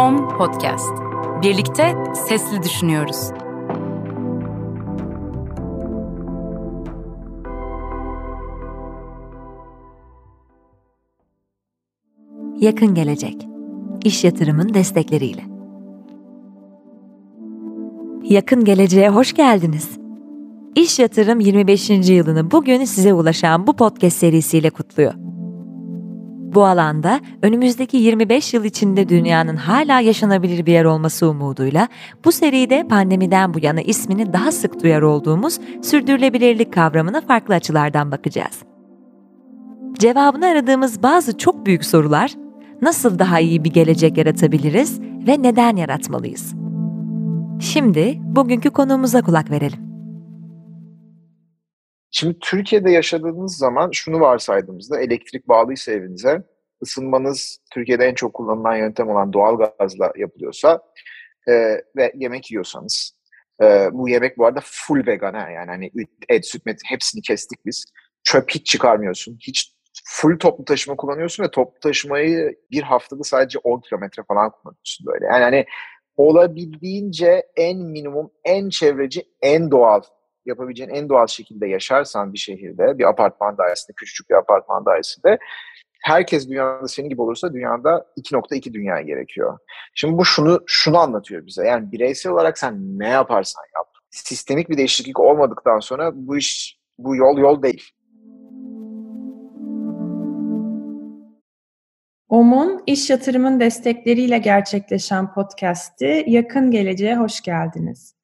On Podcast. Birlikte sesli düşünüyoruz. Yakın gelecek. İş yatırımın destekleriyle. Yakın geleceğe hoş geldiniz. İş Yatırım 25. yılını bugün size ulaşan bu podcast serisiyle kutluyor. Bu alanda önümüzdeki 25 yıl içinde dünyanın hala yaşanabilir bir yer olması umuduyla bu seride pandemiden bu yana ismini daha sık duyar olduğumuz sürdürülebilirlik kavramına farklı açılardan bakacağız. Cevabını aradığımız bazı çok büyük sorular, nasıl daha iyi bir gelecek yaratabiliriz ve neden yaratmalıyız? Şimdi bugünkü konuğumuza kulak verelim. Şimdi Türkiye'de yaşadığınız zaman şunu varsaydığımızda, elektrik bağlıysa evinize, ısınmanız Türkiye'de en çok kullanılan yöntem olan doğalgazla yapılıyorsa ve yemek yiyorsanız, bu yemek bu arada full vegan, yani hani et, süt, met hepsini kestik biz. Çöp hiç çıkarmıyorsun, hiç full toplu taşıma kullanıyorsun ve toplu taşımayı bir haftada sadece 10 kilometre falan kullanıyorsun böyle. Yani hani olabildiğince en minimum, en çevreci, en doğal yapabileceğin en doğal şekilde yaşarsan bir şehirde, bir apartman dairesinde, küçücük bir apartman dairesinde herkes dünyada senin gibi olursa dünyada 2.2 dünya gerekiyor. Şimdi bu şunu anlatıyor bize. Yani bireysel olarak sen ne yaparsan yap, sistemik bir değişiklik olmadıktan sonra bu yol değil. OM'un iş yatırımın destekleriyle gerçekleşen podcast'i Yakın Geleceğe hoş geldiniz.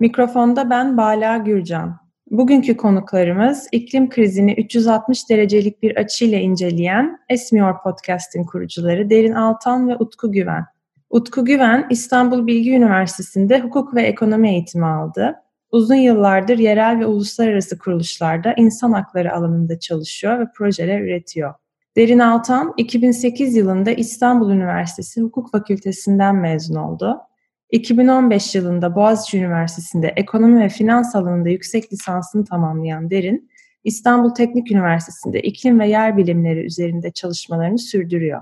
Mikrofonda ben Bala Gürcan. Bugünkü konuklarımız iklim krizini 360 derecelik bir açıyla inceleyen Esmiyor Podcast'in kurucuları Derin Altan ve Utku Güven. Utku Güven, İstanbul Bilgi Üniversitesi'nde hukuk ve ekonomi eğitimi aldı. Uzun yıllardır yerel ve uluslararası kuruluşlarda insan hakları alanında çalışıyor ve projeler üretiyor. Derin Altan, 2008 yılında İstanbul Üniversitesi Hukuk Fakültesinden mezun oldu. 2015 yılında Boğaziçi Üniversitesi'nde ekonomi ve finans alanında yüksek lisansını tamamlayan Derin, İstanbul Teknik Üniversitesi'nde iklim ve yer bilimleri üzerinde çalışmalarını sürdürüyor.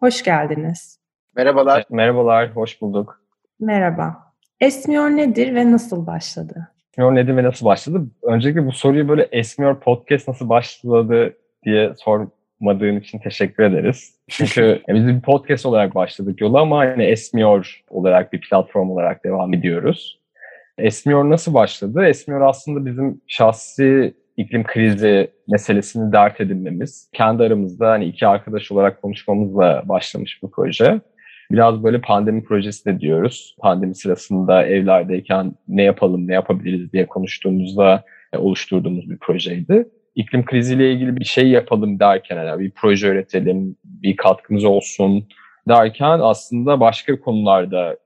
Hoş geldiniz. Merhabalar. Merhabalar, hoş bulduk. Merhaba. Esmiyor nedir ve nasıl başladı? Esmiyor nedir ve nasıl başladı? Öncelikle bu soruyu böyle Esmiyor Podcast nasıl başladı diye sormadığın için teşekkür ederiz. Çünkü biz bir podcast olarak başladık yola ama hani Esmiyor olarak bir platform olarak devam ediyoruz. Esmiyor nasıl başladı? Esmiyor aslında bizim şahsi iklim krizi meselesini dert edinmemiz. Kendi aramızda hani iki arkadaş olarak konuşmamızla başlamış bu proje. Biraz böyle pandemi projesi de diyoruz. Pandemi sırasında evlerdeyken ne yapalım, ne yapabiliriz diye konuştuğumuzda oluşturduğumuz bir projeydi. İklim kriziyle ilgili bir şey yapalım derken, yani bir proje üretelim, bir katkımız olsun derken aslında başka konularda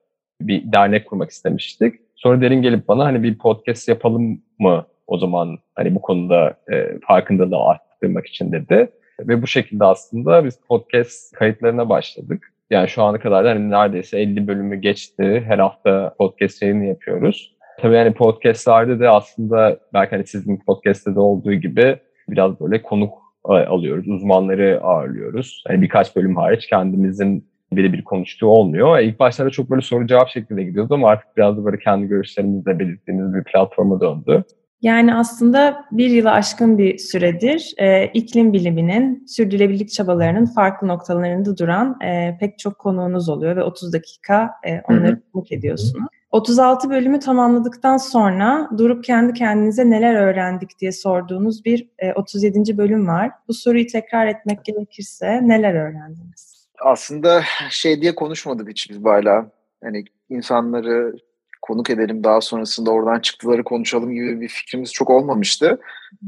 bir dernek kurmak istemiştik. Sonra Derin gelip bana hani bir podcast yapalım mı o zaman hani bu konuda farkındalığı arttırmak için dedi. Ve bu şekilde aslında biz podcast kayıtlarına başladık. Yani şu ana kadar da hani neredeyse 50 bölümü geçti. Her hafta podcast yayını yapıyoruz. Tabii yani podcastlerde de aslında belki hani sizin podcastte de olduğu gibi biraz böyle konuk alıyoruz, uzmanları ağırlıyoruz. Hani birkaç bölüm hariç kendimizin birebir konuştuğu olmuyor. İlk başlarda çok böyle soru cevap şeklinde gidiyordu ama artık biraz da böyle kendi görüşlerimizle belirttiğimiz bir platforma döndü. Yani aslında bir yılı aşkın bir süredir iklim biliminin, sürdürülebilirlik çabalarının farklı noktalarında duran pek çok konuğunuz oluyor ve 30 dakika onları konuk ediyorsunuz. 36 bölümü tamamladıktan sonra durup kendi kendinize neler öğrendik diye sorduğunuz bir 37. bölüm var. Bu soruyu tekrar etmek gerekirse neler öğrendiniz? Aslında şey diye konuşmadık hiç biz hala. Yani insanları konuk edelim, daha sonrasında oradan çıktıları konuşalım gibi bir fikrimiz çok olmamıştı.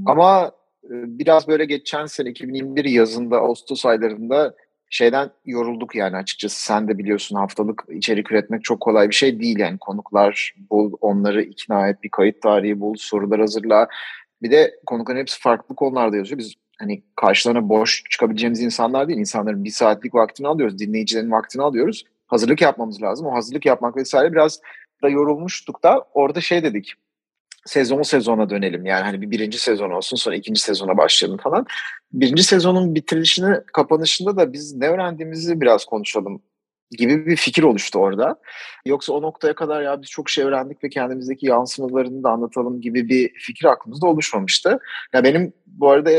Ama biraz böyle geçen sene 2021 yazında, Ağustos aylarında şeyden yorulduk yani açıkçası. Sen de biliyorsun haftalık içerik üretmek çok kolay bir şey değil yani. Konuklar bul, onları ikna et, bir kayıt tarihi bul, sorular hazırla. Bir de konukların hepsi farklı konularda yazıyor. Biz hani karşılarına boş çıkabileceğimiz insanlar değil. İnsanların bir saatlik vaktini alıyoruz, dinleyicilerin vaktini alıyoruz. Hazırlık yapmamız lazım. O hazırlık yapmak vesaire biraz da yorulmuştuk da orada şey dedik. Sezona dönelim yani hani bir birinci sezon olsun sonra ikinci sezona başlayalım falan. Birinci sezonun bitirilişini, kapanışında da biz ne öğrendiğimizi biraz konuşalım gibi bir fikir oluştu orada. Yoksa o noktaya kadar ya biz çok şey öğrendik ve kendimizdeki yansımalarını da anlatalım gibi bir fikir aklımızda oluşmamıştı. Ya benim bu arada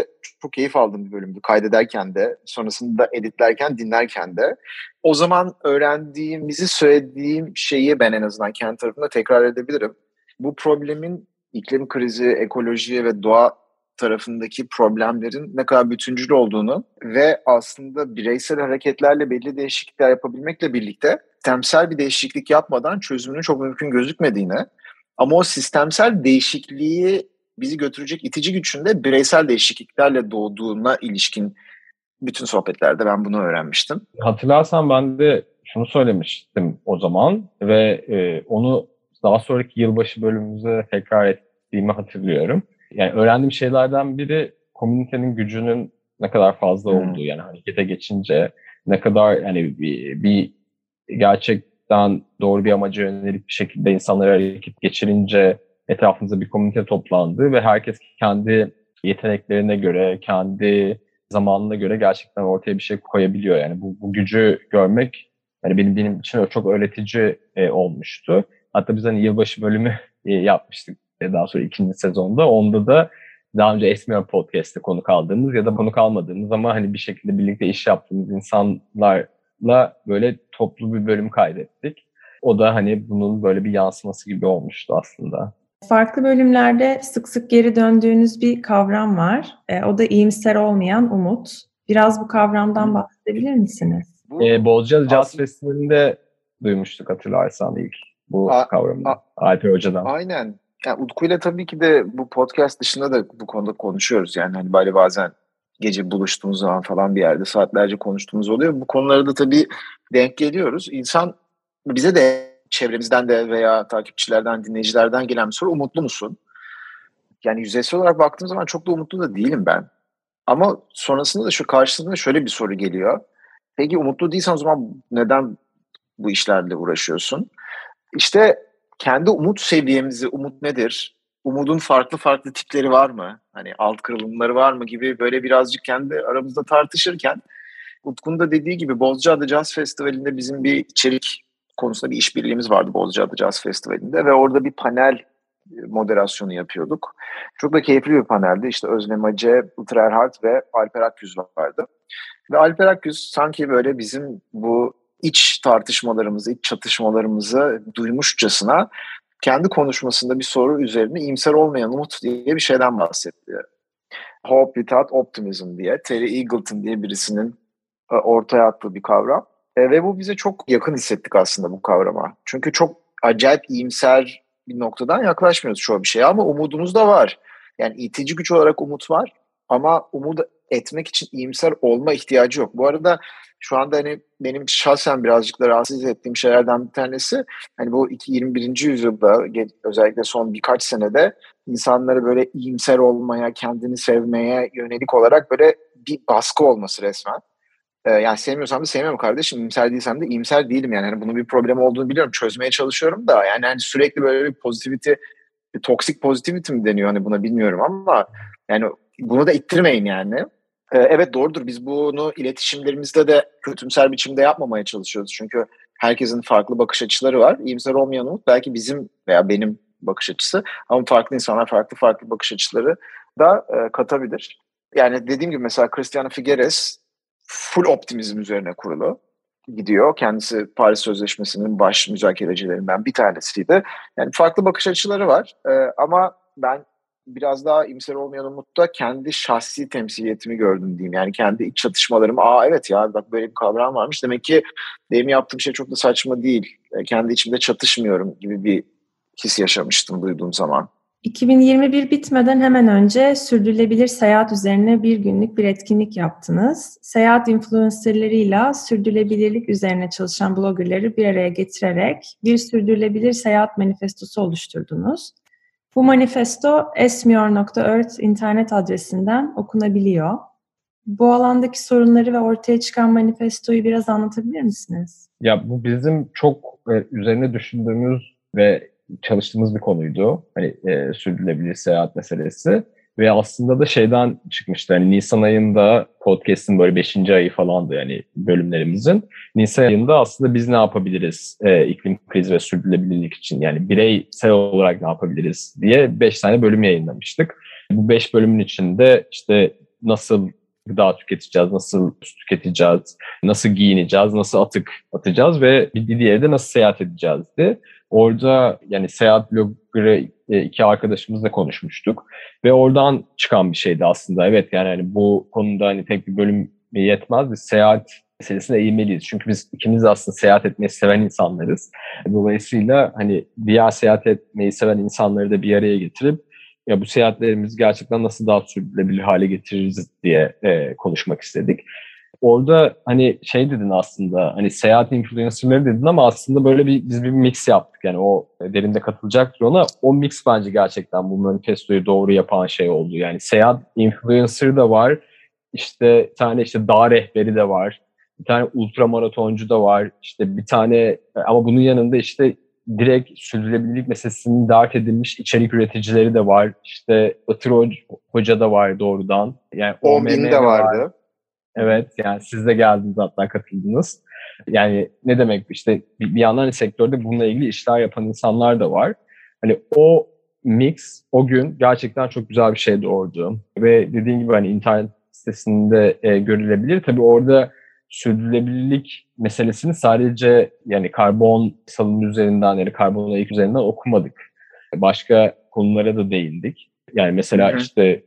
çok keyif aldığım bir bölümdü. Kaydederken de, sonrasında editlerken, dinlerken de. O zaman öğrendiğimizi söylediğim şeyi ben en azından kendi tarafımda tekrar edebilirim. Bu problemin iklim krizi, ekoloji ve doğa tarafındaki problemlerin ne kadar bütüncül olduğunu ve aslında bireysel hareketlerle belli değişiklikler yapabilmekle birlikte sistemsel bir değişiklik yapmadan çözümünün çok mümkün gözükmediğini, ama o sistemsel değişikliği bizi götürecek itici gücün de bireysel değişikliklerle doğduğuna ilişkin bütün sohbetlerde ben bunu öğrenmiştim. Hatırlarsan ben de şunu söylemiştim o zaman ve onu daha sonraki yılbaşı bölümümüze tekrar ettiğimi hatırlıyorum. Yani öğrendiğim şeylerden biri komünitenin gücünün ne kadar fazla olduğu, yani harekete geçince ne kadar yani bir gerçekten doğru bir amaca yönelik bir şekilde insanlara hareket geçirince etrafımızda bir komünite toplandığı ve herkes kendi yeteneklerine göre, kendi zamanına göre gerçekten ortaya bir şey koyabiliyor. Yani bu gücü görmek yani benim için çok öğretici olmuştu. Hatta biz hani yılbaşı bölümü yapmıştık. Daha sonra ikinci sezonda. Onda da daha önce Esmiyor Podcast'te konuk aldığımız ya da konuk almadığımız ama hani bir şekilde birlikte iş yaptığımız insanlarla böyle toplu bir bölüm kaydettik. O da hani bunun böyle bir yansıması gibi olmuştu aslında. Farklı bölümlerde sık sık geri döndüğünüz bir kavram var. O da iyimser olmayan umut. Biraz bu kavramdan bahsedebilir misiniz? Bozcaada Jazz Festivali'nde duymuştuk hatırlarsan ilk bu kavramı. Alper Hoca'dan. Aynen. Yani Utku ile tabii ki de bu podcast dışında da bu konuda konuşuyoruz. Yani hani böyle bazen gece buluştuğumuz zaman falan bir yerde saatlerce konuştuğumuz oluyor. Bu konulara da tabii denk geliyoruz. İnsan bize de çevremizden de veya takipçilerden, dinleyicilerden gelen bir soru, umutlu musun? Yani yüzeysel olarak baktığım zaman çok da umutlu da değilim ben. Ama sonrasında da şu karşısında şöyle bir soru geliyor. Peki umutlu değilsen o zaman neden bu işlerle uğraşıyorsun? İşte kendi umut seviyemizi, umut nedir, umudun farklı tipleri var mı, hani alt kırılımları var mı gibi böyle birazcık kendi aramızda tartışırken Utku'nun da dediği gibi Bozcaada Jazz Festivali'nde bizim bir içerik konusunda bir işbirliğimiz vardı Bozcaada Jazz Festivali'nde ve orada bir panel moderasyonu yapıyorduk. Çok da keyifli bir paneldi. İşte Özlem Hace, Itır Erhard ve Alper Aküz vardı. Ve Alper Aküz sanki böyle bizim bu iç tartışmalarımızı, iç çatışmalarımızı duymuşçasına kendi konuşmasında bir soru üzerine iyimser olmayan umut diye bir şeyden bahsetti. Hope without optimism diye, Terry Eagleton diye birisinin ortaya attığı bir kavram. Ve bu bize çok yakın hissettik aslında bu kavrama. Çünkü çok acayip iyimser bir noktadan yaklaşmıyoruz çoğu bir şeye ama umudumuz da var. Yani itici güç olarak umut var ama umudu etmek için iyimser olma ihtiyacı yok. Bu arada şu anda hani benim şahsen birazcık da rahatsız ettiğim şeylerden bir tanesi hani bu 21. yüzyılda özellikle son birkaç senede insanları böyle iyimser olmaya, kendini sevmeye yönelik olarak böyle bir baskı olması resmen. Yani sevmiyorsam da sevmiyorum kardeşim, iyimser değilsem de iyimser değilim yani. Hani bunun bir problem olduğunu biliyorum, çözmeye çalışıyorum da yani hani sürekli böyle bir positivity, bir toksik positivity mi deniyor hani buna bilmiyorum ama yani bunu da ittirmeyin yani. Evet doğrudur, biz bunu iletişimlerimizde de kötümser biçimde yapmamaya çalışıyoruz. Çünkü herkesin farklı bakış açıları var. İyimser olmayan umut belki bizim veya benim bakış açısı. Ama farklı insanlar farklı bakış açıları da katabilir. Yani dediğim gibi mesela Cristiano Figueres full optimizm üzerine kurulu gidiyor. Kendisi Paris Sözleşmesi'nin baş müzakerecilerinden bir tanesiydi. Yani farklı bakış açıları var ama ben biraz daha imser olmayan umutta kendi şahsi temsiliyetimi gördüm diyeyim. Yani kendi iç çatışmalarımı, evet ya bak böyle bir kavram varmış. Demek ki benim yaptığım şey çok da saçma değil. Kendi içimde çatışmıyorum gibi bir his yaşamıştım duyduğum zaman. 2021 bitmeden hemen önce sürdürülebilir seyahat üzerine bir günlük bir etkinlik yaptınız. Seyahat influencerlarıyla sürdürülebilirlik üzerine çalışan bloggerları bir araya getirerek bir sürdürülebilir seyahat manifestosu oluşturdunuz. Bu manifesto esmiyor.org internet adresinden okunabiliyor. Bu alandaki sorunları ve ortaya çıkan manifestoyu biraz anlatabilir misiniz? Ya bu bizim çok üzerine düşündüğümüz ve çalıştığımız bir konuydu. Hani sürdürülebilir seyahat meselesi. Ve aslında da şeyden çıkmıştı. Yani Nisan ayında podcast'in böyle 5. ayı falandı yani bölümlerimizin. Nisan ayında aslında biz ne yapabiliriz iklim krizi ve sürdürülebilirlik için? Yani bireysel olarak ne yapabiliriz diye 5 tane bölüm yayınlamıştık. Bu 5 bölümün içinde işte nasıl gıda tüketeceğiz, nasıl su tüketeceğiz, nasıl giyineceğiz, nasıl atık atacağız ve bir diğeri de nasıl seyahat edeceğizdi. Orada yani seyahat bloggerı iki arkadaşımızla konuşmuştuk ve oradan çıkan bir şeydi aslında. Evet yani hani bu konuda hani tek bir bölüm yetmez. Biz seyahat meselesine eğilmeliyiz. Çünkü biz ikimiz de aslında seyahat etmeyi seven insanlarız. Dolayısıyla hani diğer seyahat etmeyi seven insanları da bir araya getirip ya bu seyahatlerimizi gerçekten nasıl daha sürdürülebilir hale getiririz diye konuşmak istedik. Orada hani şey dedin aslında hani seyahat influencerları dedin ama aslında böyle biz bir mix yaptık. Yani o derinde katılacaktır ona. O mix bence gerçekten bu manifestoyu doğru yapan şey oldu. Yani seyahat influencerı da var. İşte bir tane işte dağ rehberi de var. Bir tane ultramaratoncu da var. İşte bir tane ama bunun yanında işte direkt sürdürülebilirlik meselesini dert edilmiş içerik üreticileri de var. İşte Itır Hoca da var doğrudan. Yani OMM de vardı. Var. Evet yani siz de geldiniz hatta katıldınız. Yani ne demek işte bir yandan sektörde bununla ilgili işler yapan insanlar da var. Hani o mix o gün gerçekten çok güzel bir şey doğurdu. Ve dediğim gibi hani internet sitesinde görülebilir. Tabii orada sürdürülebilirlik meselesini sadece yani karbon salımı üzerinden yani karbon ayak üzerinden okumadık. Başka konulara da değindik. Yani mesela işte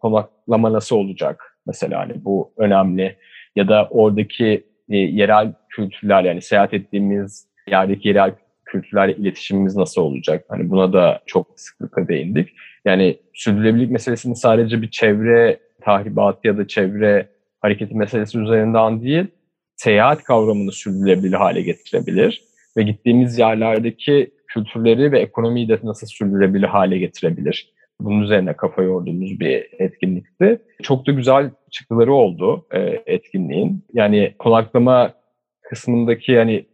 konaklama nasıl olacak? Mesela hani bu önemli ya da oradaki yerel kültürler yani seyahat ettiğimiz yerdeki yerel kültürlerle iletişimimiz nasıl olacak? Hani buna da çok sıklıkla değindik. Yani sürdürülebilirlik meselesini sadece bir çevre tahribatı ya da çevre hareketi meselesi üzerinden değil, seyahat kavramını sürdürülebilir hale getirebilir ve gittiğimiz yerlerdeki kültürleri ve ekonomiyi de nasıl sürdürülebilir hale getirebilir. Bunun üzerine kafa yorduğumuz bir etkinlikti. Çok da güzel çıktıları oldu etkinliğin. Yani konaklama kısmındaki yani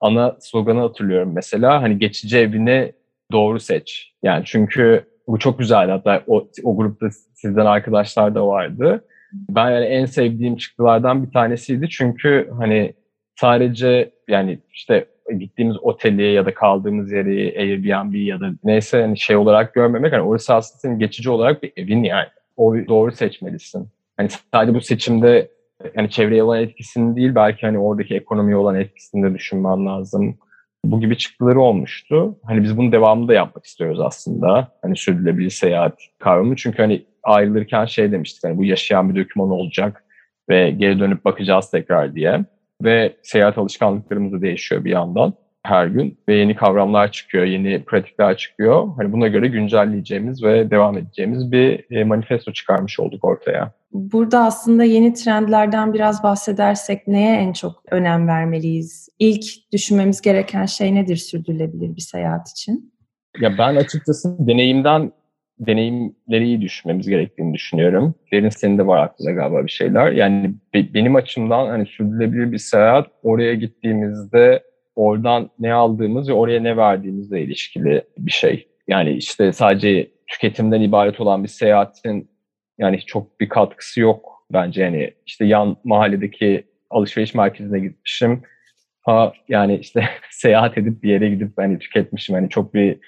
ana sloganı hatırlıyorum mesela. Hani geçici evini doğru seç. Yani çünkü bu çok güzeldi. Hatta o grupta sizden arkadaşlar da vardı. Ben yani en sevdiğim çıktılardan bir tanesiydi. Çünkü hani sadece yani işte gittiğimiz oteli ya da kaldığımız yeri Airbnb ya da neyse hani şey olarak görmemek hani orası aslında senin geçici olarak bir evin yani. O doğru seçmelisin. Hani sadece bu seçimde yani çevreye olan etkisini değil belki hani oradaki ekonomiye olan etkisini de düşünmen lazım. Bu gibi çıktıları olmuştu. Hani biz bunun devamını da yapmak istiyoruz aslında. Hani sürdürülebilir seyahat kavramı. Çünkü hani ayrılırken şey demiştik hani bu yaşayan bir döküman olacak ve geri dönüp bakacağız tekrar diye. Ve seyahat alışkanlıklarımız da değişiyor bir yandan her gün. Ve yeni kavramlar çıkıyor, yeni pratikler çıkıyor. Hani buna göre güncelleyeceğimiz ve devam edeceğimiz bir manifesto çıkarmış olduk ortaya. Burada aslında yeni trendlerden biraz bahsedersek neye en çok önem vermeliyiz? İlk düşünmemiz gereken şey nedir sürdürülebilir bir seyahat için? Ya ben açıkçası deneyimleri iyi düşünmemiz gerektiğini düşünüyorum. Derin senin de var aklında galiba bir şeyler. Yani benim açımdan hani sürdürülebilir bir seyahat oraya gittiğimizde oradan ne aldığımız ve oraya ne verdiğimizle ilişkili bir şey. Yani işte sadece tüketimden ibaret olan bir seyahatin yani çok bir katkısı yok bence. Yani işte yan mahalledeki alışveriş merkezine gitmişim. Ha yani işte seyahat edip bir yere gidip hani tüketmişim. Yani çok bir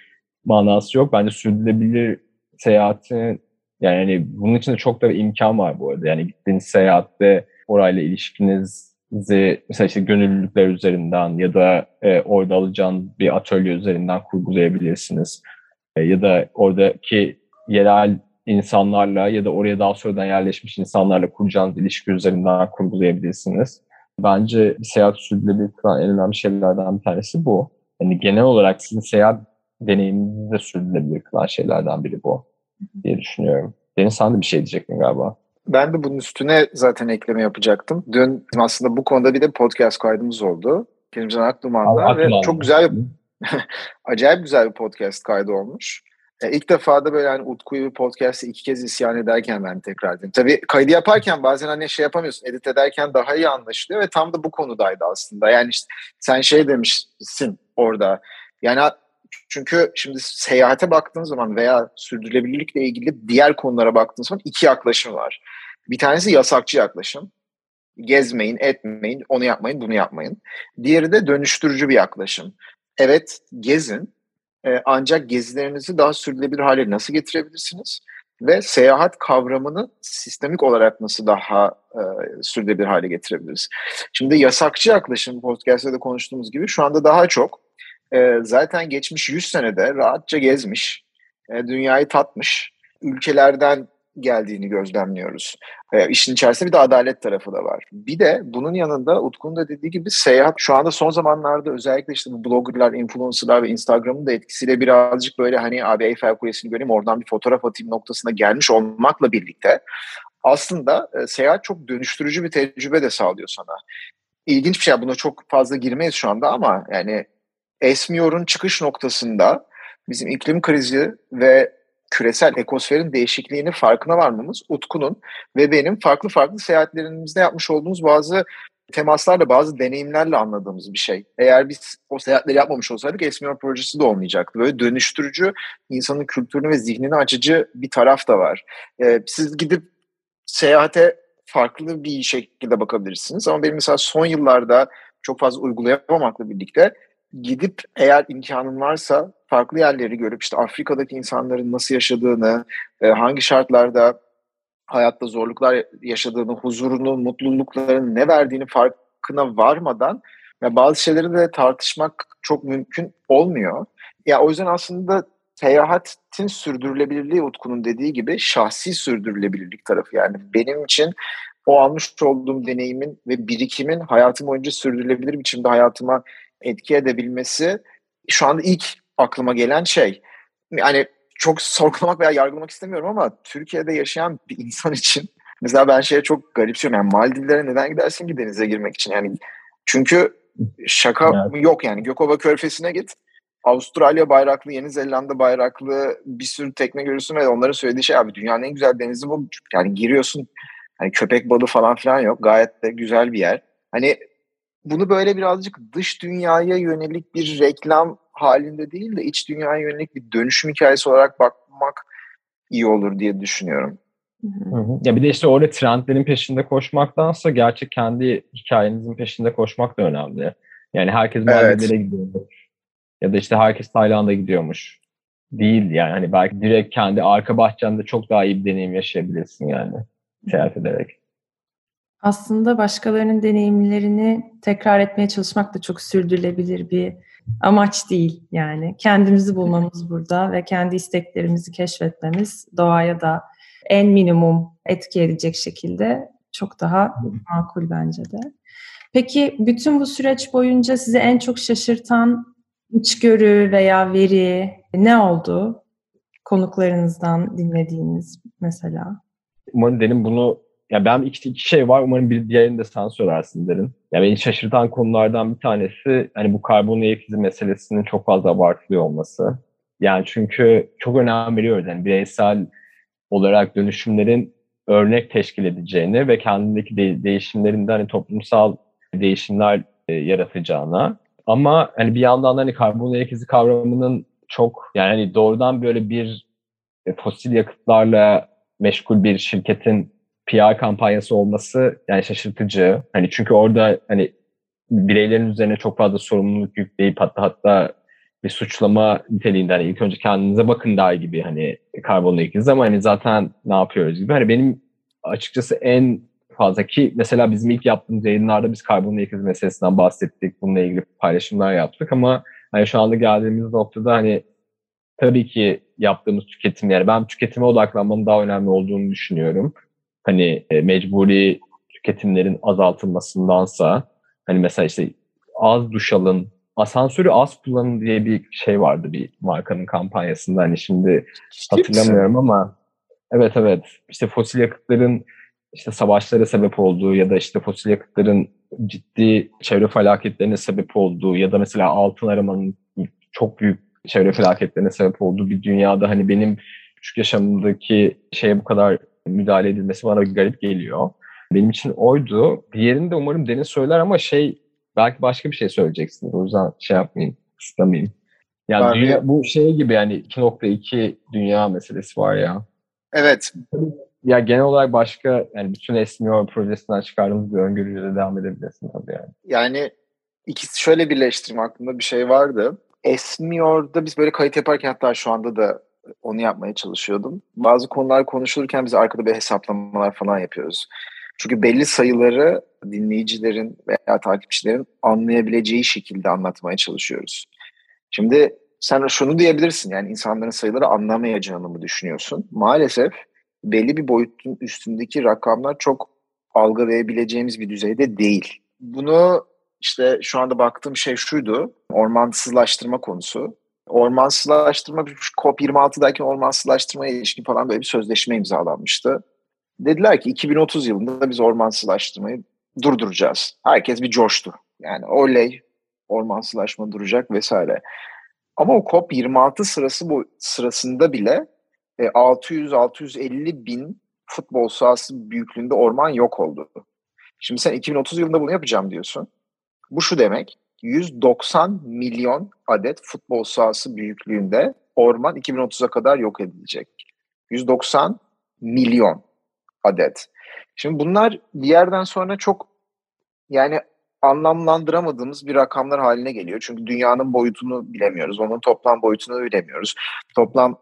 manası yok. Bence sürdürülebilir seyahatin yani bunun içinde çok da bir imkan var bu arada. Yani gittiğiniz seyahatte orayla ilişkinizi mesela işte gönüllülükler üzerinden ya da orada alacağınız bir atölye üzerinden kurgulayabilirsiniz. Ya da oradaki yerel insanlarla ya da oraya daha sonradan yerleşmiş insanlarla kuracağınız ilişki üzerinden kurgulayabilirsiniz. Bence seyahat sürdürülebilir kılan en önemli şeylerden bir tanesi bu. Yani genel olarak sizin seyahat deneyimimizi de sürdürülebilir kılan şeylerden biri bu diye düşünüyorum. Deniz sen de bir şey diyecektin galiba. Ben de bunun üstüne zaten ekleme yapacaktım. Dün aslında bu konuda bir de podcast kaydımız oldu. Kerimcan Aklıman'la ve çok güzel bir, acayip güzel bir podcast kaydı olmuş. İlk defa da böyle hani Utku'yu bir podcast'ı 2 kez isyan ederken ben tekrar edeyim. Tabii kaydı yaparken bazen hani şey yapamıyorsun, edit ederken daha iyi anlaşılıyor ve tam da bu konudaydı aslında. Yani işte sen şey demişsin orada, yani Çünkü şimdi seyahate baktığınız zaman veya sürdürülebilirlikle ilgili diğer konulara baktığınız zaman iki yaklaşım var. Bir tanesi yasakçı yaklaşım. Gezmeyin, etmeyin, onu yapmayın, bunu yapmayın. Diğeri de dönüştürücü bir yaklaşım. Evet, gezin. Ancak gezilerinizi daha sürdürülebilir hale nasıl getirebilirsiniz? Ve seyahat kavramını sistemik olarak nasıl daha sürdürülebilir hale getirebiliriz? Şimdi yasakçı yaklaşım, podcast'ta da konuştuğumuz gibi şu anda daha çok zaten geçmiş 100 senede rahatça gezmiş, dünyayı tatmış ülkelerden geldiğini gözlemliyoruz. İşin içerisinde bir de adalet tarafı da var. Bir de bunun yanında Utku'nun da dediği gibi seyahat şu anda son zamanlarda özellikle işte bu bloggerlar, influencerlar ve Instagram'ın da etkisiyle birazcık böyle hani abi Eyfel Kulesi'ni göreyim oradan bir fotoğraf atayım noktasına gelmiş olmakla birlikte aslında seyahat çok dönüştürücü bir tecrübe de sağlıyor sana. İlginç bir şey. Buna çok fazla girmeyiz şu anda ama yani Esmiyor'un çıkış noktasında bizim iklim krizi ve küresel ekosferin değişikliğinin farkına varmamız, Utku'nun ve benim farklı farklı seyahatlerimizde yapmış olduğumuz bazı temaslarla, bazı deneyimlerle anladığımız bir şey. Eğer biz o seyahatleri yapmamış olsaydık Esmiyor projesi de olmayacaktı. Böyle dönüştürücü, insanın kültürünü ve zihnini açıcı bir taraf da var. Siz gidip seyahate farklı bir şekilde bakabilirsiniz. Ama benim mesela son yıllarda çok fazla uygulayamamakla birlikte gidip eğer imkanım varsa farklı yerleri görüp işte Afrika'daki insanların nasıl yaşadığını, hangi şartlarda hayatta zorluklar yaşadığını, huzurunu, mutluluklarını ne verdiğini farkına varmadan ya bazı şeyleri de tartışmak çok mümkün olmuyor. Ya o yüzden aslında seyahatin sürdürülebilirliği Utku'nun dediği gibi şahsi sürdürülebilirlik tarafı. Yani benim için o almış olduğum deneyimin ve birikimin hayatım boyunca sürdürülebilir biçimde hayatıma etki edebilmesi şu anda ilk aklıma gelen şey. Yani çok sorgulamak veya yargılamak istemiyorum ama Türkiye'de yaşayan bir insan için mesela ben şeye çok garipsiyorum. Yani Maldivlere neden gidersin ki denize girmek için? Yani çünkü şaka yok yani. Gökova Körfezi'ne git. Avustralya bayraklı, Yeni Zelanda bayraklı bir sürü tekne görürsün ve onların söylediği şey abi dünyanın en güzel denizi bu. Yani giriyorsun. Hani köpek balığı falan filan yok. Gayet de güzel bir yer. Hani bunu böyle birazcık dış dünyaya yönelik bir reklam halinde değil de iç dünyaya yönelik bir dönüşüm hikayesi olarak bakmak iyi olur diye düşünüyorum. Hı hı. Ya bir de işte orada trendlerin peşinde koşmaktansa gerçi kendi hikayenizin peşinde koşmak da önemli. Yani herkes Maldivlere gidiyormuş ya da işte herkes Tayland'a gidiyormuş değil yani hani belki direkt kendi arka bahçende çok daha iyi bir deneyim yaşayabilirsin yani seyahat ederek. Aslında başkalarının deneyimlerini tekrar etmeye çalışmak da çok sürdürülebilir bir amaç değil yani. Kendimizi bulmamız burada ve kendi isteklerimizi keşfetmemiz doğaya da en minimum etki edecek şekilde çok daha makul bence de. Peki bütün bu süreç boyunca sizi en çok şaşırtan içgörü veya veri ne oldu? Konuklarınızdan dinlediğiniz mesela. Umarım dedim bunu... Ya ben iki şey var. Umarım bir diğerini de sen söylersin Derin. Ya beni şaşırtan konulardan bir tanesi hani bu karbon ayak izi meselesinin çok fazla abartılıyor olması. Yani çünkü çok önem veriyoruz. Yani bireysel olarak dönüşümlerin örnek teşkil edeceğini ve kendindeki değişimlerin de hani toplumsal değişimler yaratacağına. Ama hani bir yandan hani karbon ayak izi kavramının çok yani hani doğrudan böyle bir fosil yakıtlarla meşgul bir şirketin PR kampanyası olması yani şaşırtıcı. Hani çünkü orada hani bireylerin üzerine çok fazla sorumluluk yükleyip hatta bir suçlama niteliğinde hani ilk önce kendinize bakın daha gibi hani karbon ayak izi ama hani zaten ne yapıyoruz gibi. Hani benim açıkçası en fazla ki mesela bizim ilk yaptığımız yayınlarda biz karbon ayak izi meselesinden bahsettik. Bununla ilgili paylaşımlar yaptık ama hani şu anda geldiğimiz noktada hani tabii ki yaptığımız tüketim yani ben tüketime odaklanmanın daha önemli olduğunu düşünüyorum. Hani mecburi tüketimlerin azaltılmasındansa hani mesela işte az duş alın, asansörü az kullanın diye bir şey vardı bir markanın kampanyasında. Hani şimdi hatırlamıyorum ama evet işte fosil yakıtların işte savaşlara sebep olduğu ya da işte fosil yakıtların ciddi çevre felaketlerine sebep olduğu ya da mesela altın aramanın çok büyük çevre felaketlerine sebep olduğu bir dünyada hani benim küçük yaşamımdaki şeye bu kadar müdahale edilmesi bana garip geliyor. Benim için oydu. Diğerini de umarım Deniz söyler ama belki başka bir şey söyleyeceksiniz. O yüzden şey yapmayayım, kısıtlamayayım. Yani var dünya, ya. Bu şey gibi yani 2.2 dünya meselesi var ya. Evet. Ya genel olarak başka yani bütün Esmiyor projesinden çıkardığımız bir öngörüyle devam edebilirsin tabii yani. Yani ikisi şöyle birleştirme aklımda bir şey vardı. Esmiyor'da biz böyle kayıt yaparken hatta şu anda da onu yapmaya çalışıyordum. Bazı konular konuşulurken biz arkada bir hesaplamalar falan yapıyoruz. Çünkü belli sayıları dinleyicilerin veya takipçilerin anlayabileceği şekilde anlatmaya çalışıyoruz. Şimdi sen şunu diyebilirsin yani insanların sayıları anlamayacağını mı düşünüyorsun? Maalesef belli bir boyutun üstündeki rakamlar çok algılayabileceğimiz bir düzeyde değil. Bunu işte şu anda baktığım şey şuydu, ormansızlaştırma konusu. Ormansızlaştırma, COP26'daki ormansızlaştırmaya ilişkin falan böyle bir sözleşme imzalanmıştı. Dediler ki 2030 yılında biz ormansızlaştırmayı durduracağız. Herkes bir coştu. Yani oley, ormansızlaşma duracak vesaire. Ama o COP26 sırasında bile 600-650 bin futbol sahası büyüklüğünde orman yok oldu. Şimdi sen 2030 yılında bunu yapacağım diyorsun. Bu şu demek, 190 milyon adet futbol sahası büyüklüğünde orman 2030'a kadar yok edilecek. 190 milyon adet. Şimdi bunlar bir yerden sonra çok yani anlamlandıramadığımız bir rakamlar haline geliyor. Çünkü dünyanın boyutunu bilemiyoruz. Onun toplam boyutunu bilemiyoruz. Toplam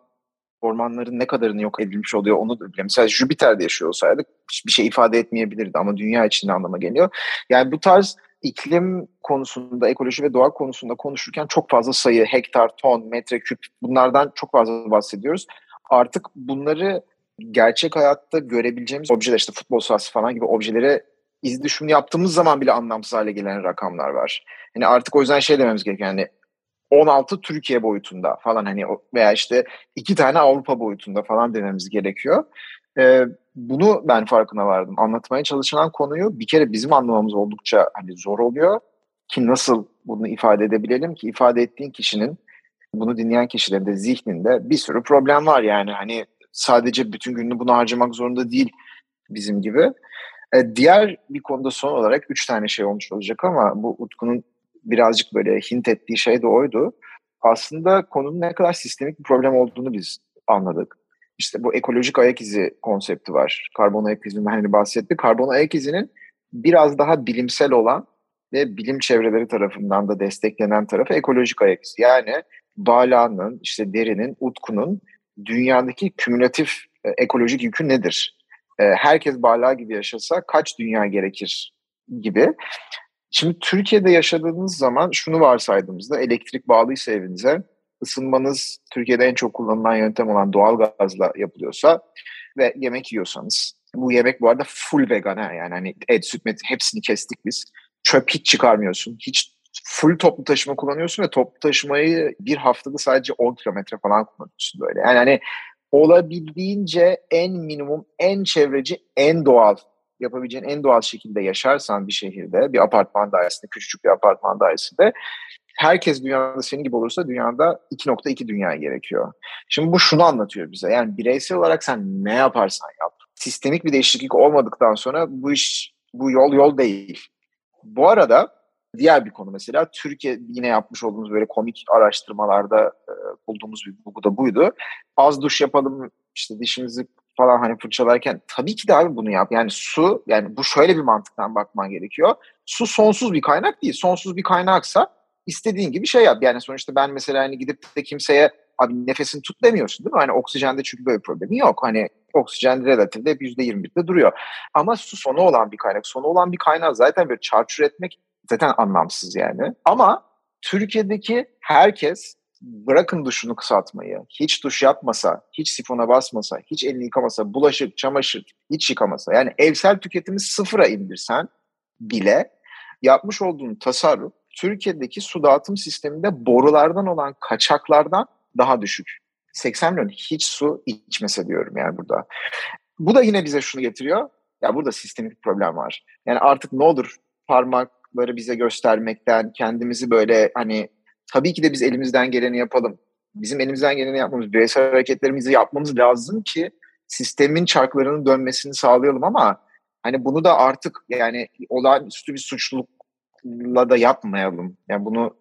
ormanların ne kadarını yok edilmiş oluyor onu da bilemiyoruz. Mesela Jüpiter'de yaşıyor olsaydık bir şey ifade etmeyebilirdi ama dünya için anlama geliyor. Yani bu tarz iklim konusunda, ekoloji ve doğa konusunda konuşurken çok fazla sayı, hektar, ton, metreküp bunlardan çok fazla bahsediyoruz. Artık bunları gerçek hayatta görebileceğimiz objeler, işte futbol sahası falan gibi objelere iz düşümünü yaptığımız zaman bile anlamsız hale gelen rakamlar var. Yani artık o yüzden şey dememiz gerekiyor yani 16 Türkiye boyutunda falan hani veya işte 2 tane Avrupa boyutunda falan dememiz gerekiyor. Bunu ben farkına vardım. Anlatmaya çalışılan konuyu bir kere bizim anlamamız oldukça hani zor oluyor ki nasıl bunu ifade edebilelim ki ifade ettiğin kişinin bunu dinleyen kişilerin de zihninde bir sürü problem var yani hani sadece bütün gününü buna harcamak zorunda değil bizim gibi. Diğer bir konuda son olarak 3 tane şey olmuş olacak ama bu Utku'nun birazcık böyle hint ettiği şey de oydu. Aslında konunun ne kadar sistemik bir problem olduğunu biz anladık. İşte bu ekolojik ayak izi konsepti var. Karbon ayak izinden hani bahsetti. Karbon ayak izinin biraz daha bilimsel olan ve bilim çevreleri tarafından da desteklenen tarafı ekolojik ayak izi. Yani Bala'nın, işte Derin'in, Utku'nun dünyadaki kümülatif ekolojik yükü nedir? Herkes Bala gibi yaşasa kaç dünya gerekir gibi. Şimdi Türkiye'de yaşadığınız zaman şunu varsaydığımızda elektrik bağlıysa evinize, ısınmanız Türkiye'de en çok kullanılan yöntem olan doğalgazla yapılıyorsa ve yemek yiyorsanız, bu yemek bu arada full vegan yani hani et, süt, hepsini kestik biz. Çöp hiç çıkarmıyorsun, hiç full toplu taşıma kullanıyorsun ve toplu taşımayı bir haftada sadece 10 kilometre falan kullanıyorsun böyle. Yani hani olabildiğince en minimum, en çevreci, en doğal, yapabileceğin en doğal şekilde yaşarsan bir şehirde, bir apartman dairesinde, küçük bir apartman dairesinde herkes dünyada senin gibi olursa dünyada 2.2 dünya gerekiyor. Şimdi bu şunu anlatıyor bize. Yani bireysel olarak sen ne yaparsan yap. Sistemik bir değişiklik olmadıktan sonra bu iş, bu yol değil. Bu arada diğer bir konu mesela Türkiye yine yapmış olduğumuz böyle komik araştırmalarda bulduğumuz bir bulgu da buydu. Az duş yapalım işte dişimizi falan hani fırçalarken tabii ki de abi bunu yap. Yani su yani bu şöyle bir mantıktan bakman gerekiyor. Su sonsuz bir kaynak değil. Sonsuz bir kaynaksa istediğin gibi şey yap. Yani sonuçta ben mesela hani gidip de kimseye abi nefesini tut demiyorsun değil mi? Hani oksijende çünkü böyle problemi yok. Hani oksijen relatifde hep %21'de duruyor. Ama su sonu olan bir kaynak. Sonu olan bir kaynağı zaten böyle çarçur etmek zaten anlamsız yani. Ama Türkiye'deki herkes bırakın duşunu kısaltmayı, hiç duş yapmasa, hiç sifona basmasa, hiç elini yıkamasa, bulaşık, çamaşır hiç yıkamasa, yani evsel tüketimi sıfıra indirsen bile yapmış olduğun tasarruf Türkiye'deki su dağıtım sisteminde borulardan olan kaçaklardan daha düşük. 80 milyon hiç su içmese diyorum yani burada. Bu da yine bize şunu getiriyor, ya burada sistemik bir problem var. Yani artık ne olur parmakları bize göstermekten, kendimizi böyle hani tabii ki de biz elimizden geleni yapalım. Bizim elimizden geleni yapmamız, bireysel hareketlerimizi yapmamız lazım ki sistemin çarklarının dönmesini sağlayalım ama hani bunu da artık yani olağanüstü bir suçlulukla da yapmayalım. Yani bunu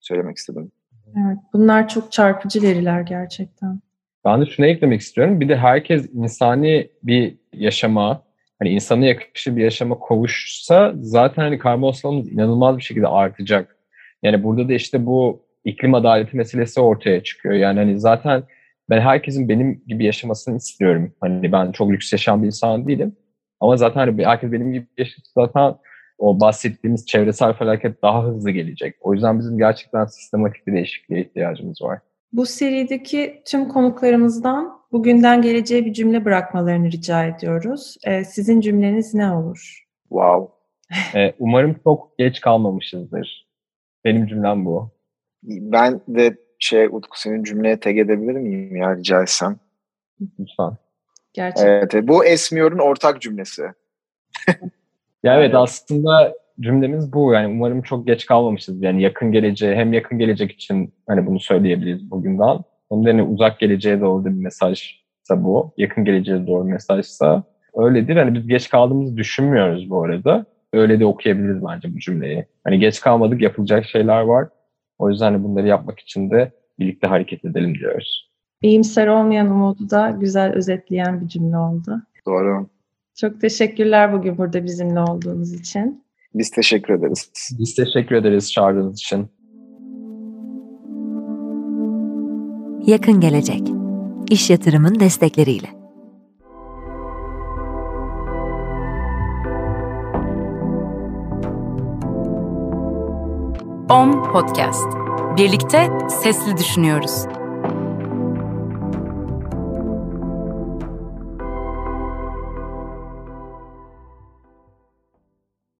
söylemek istedim. Evet, bunlar çok çarpıcı veriler gerçekten. Ben de şuna eklemek istiyorum. Bir de herkes insani bir yaşama, hani insana yakışır bir yaşama kavuşsa zaten hani karbon salımımız inanılmaz bir şekilde artacak. Yani burada da işte bu iklim adaleti meselesi ortaya çıkıyor. Yani hani zaten ben herkesin benim gibi yaşamasını istiyorum. Hani ben çok lüks yaşayan bir insan değilim. Ama zaten hani herkes benim gibi yaşasa zaten o bahsettiğimiz çevresel felaket daha hızlı gelecek. O yüzden bizim gerçekten sistematik bir değişikliğe ihtiyacımız var. Bu serideki tüm konuklarımızdan bugünden geleceğe bir cümle bırakmalarını rica ediyoruz. Sizin cümleniz ne olur? Wow. Umarım çok geç kalmamışızdır. Benim cümlem bu. Ben de Utku senin cümleye tag edebilir miyim ya rica etsem? Lütfen. Gerçekten. Evet, bu Esmiyor'un ortak cümlesi. Ya evet, aslında cümlemiz bu. Yani umarım çok geç kalmamışız. Yani yakın geleceğe, hem yakın gelecek için hani bunu söyleyebiliriz bugünden. Hem de hani uzak geleceğe doğru bir mesajsa bu. Yakın geleceğe doğru mesajsa öyledir. Hani biz geç kaldığımızı düşünmüyoruz bu arada. Öyle de okuyabiliriz bence bu cümleyi. Hani geç kalmadık, yapılacak şeyler var. O yüzden hani bunları yapmak için de birlikte hareket edelim diyoruz. İyimser olmayan umudu da güzel özetleyen bir cümle oldu. Doğru. Çok teşekkürler bugün burada bizimle olduğunuz için. Biz teşekkür ederiz. Biz teşekkür ederiz çağırdığınız için. Yakın Gelecek, İş Yatırım'ın destekleriyle. On Podcast. Birlikte sesli düşünüyoruz.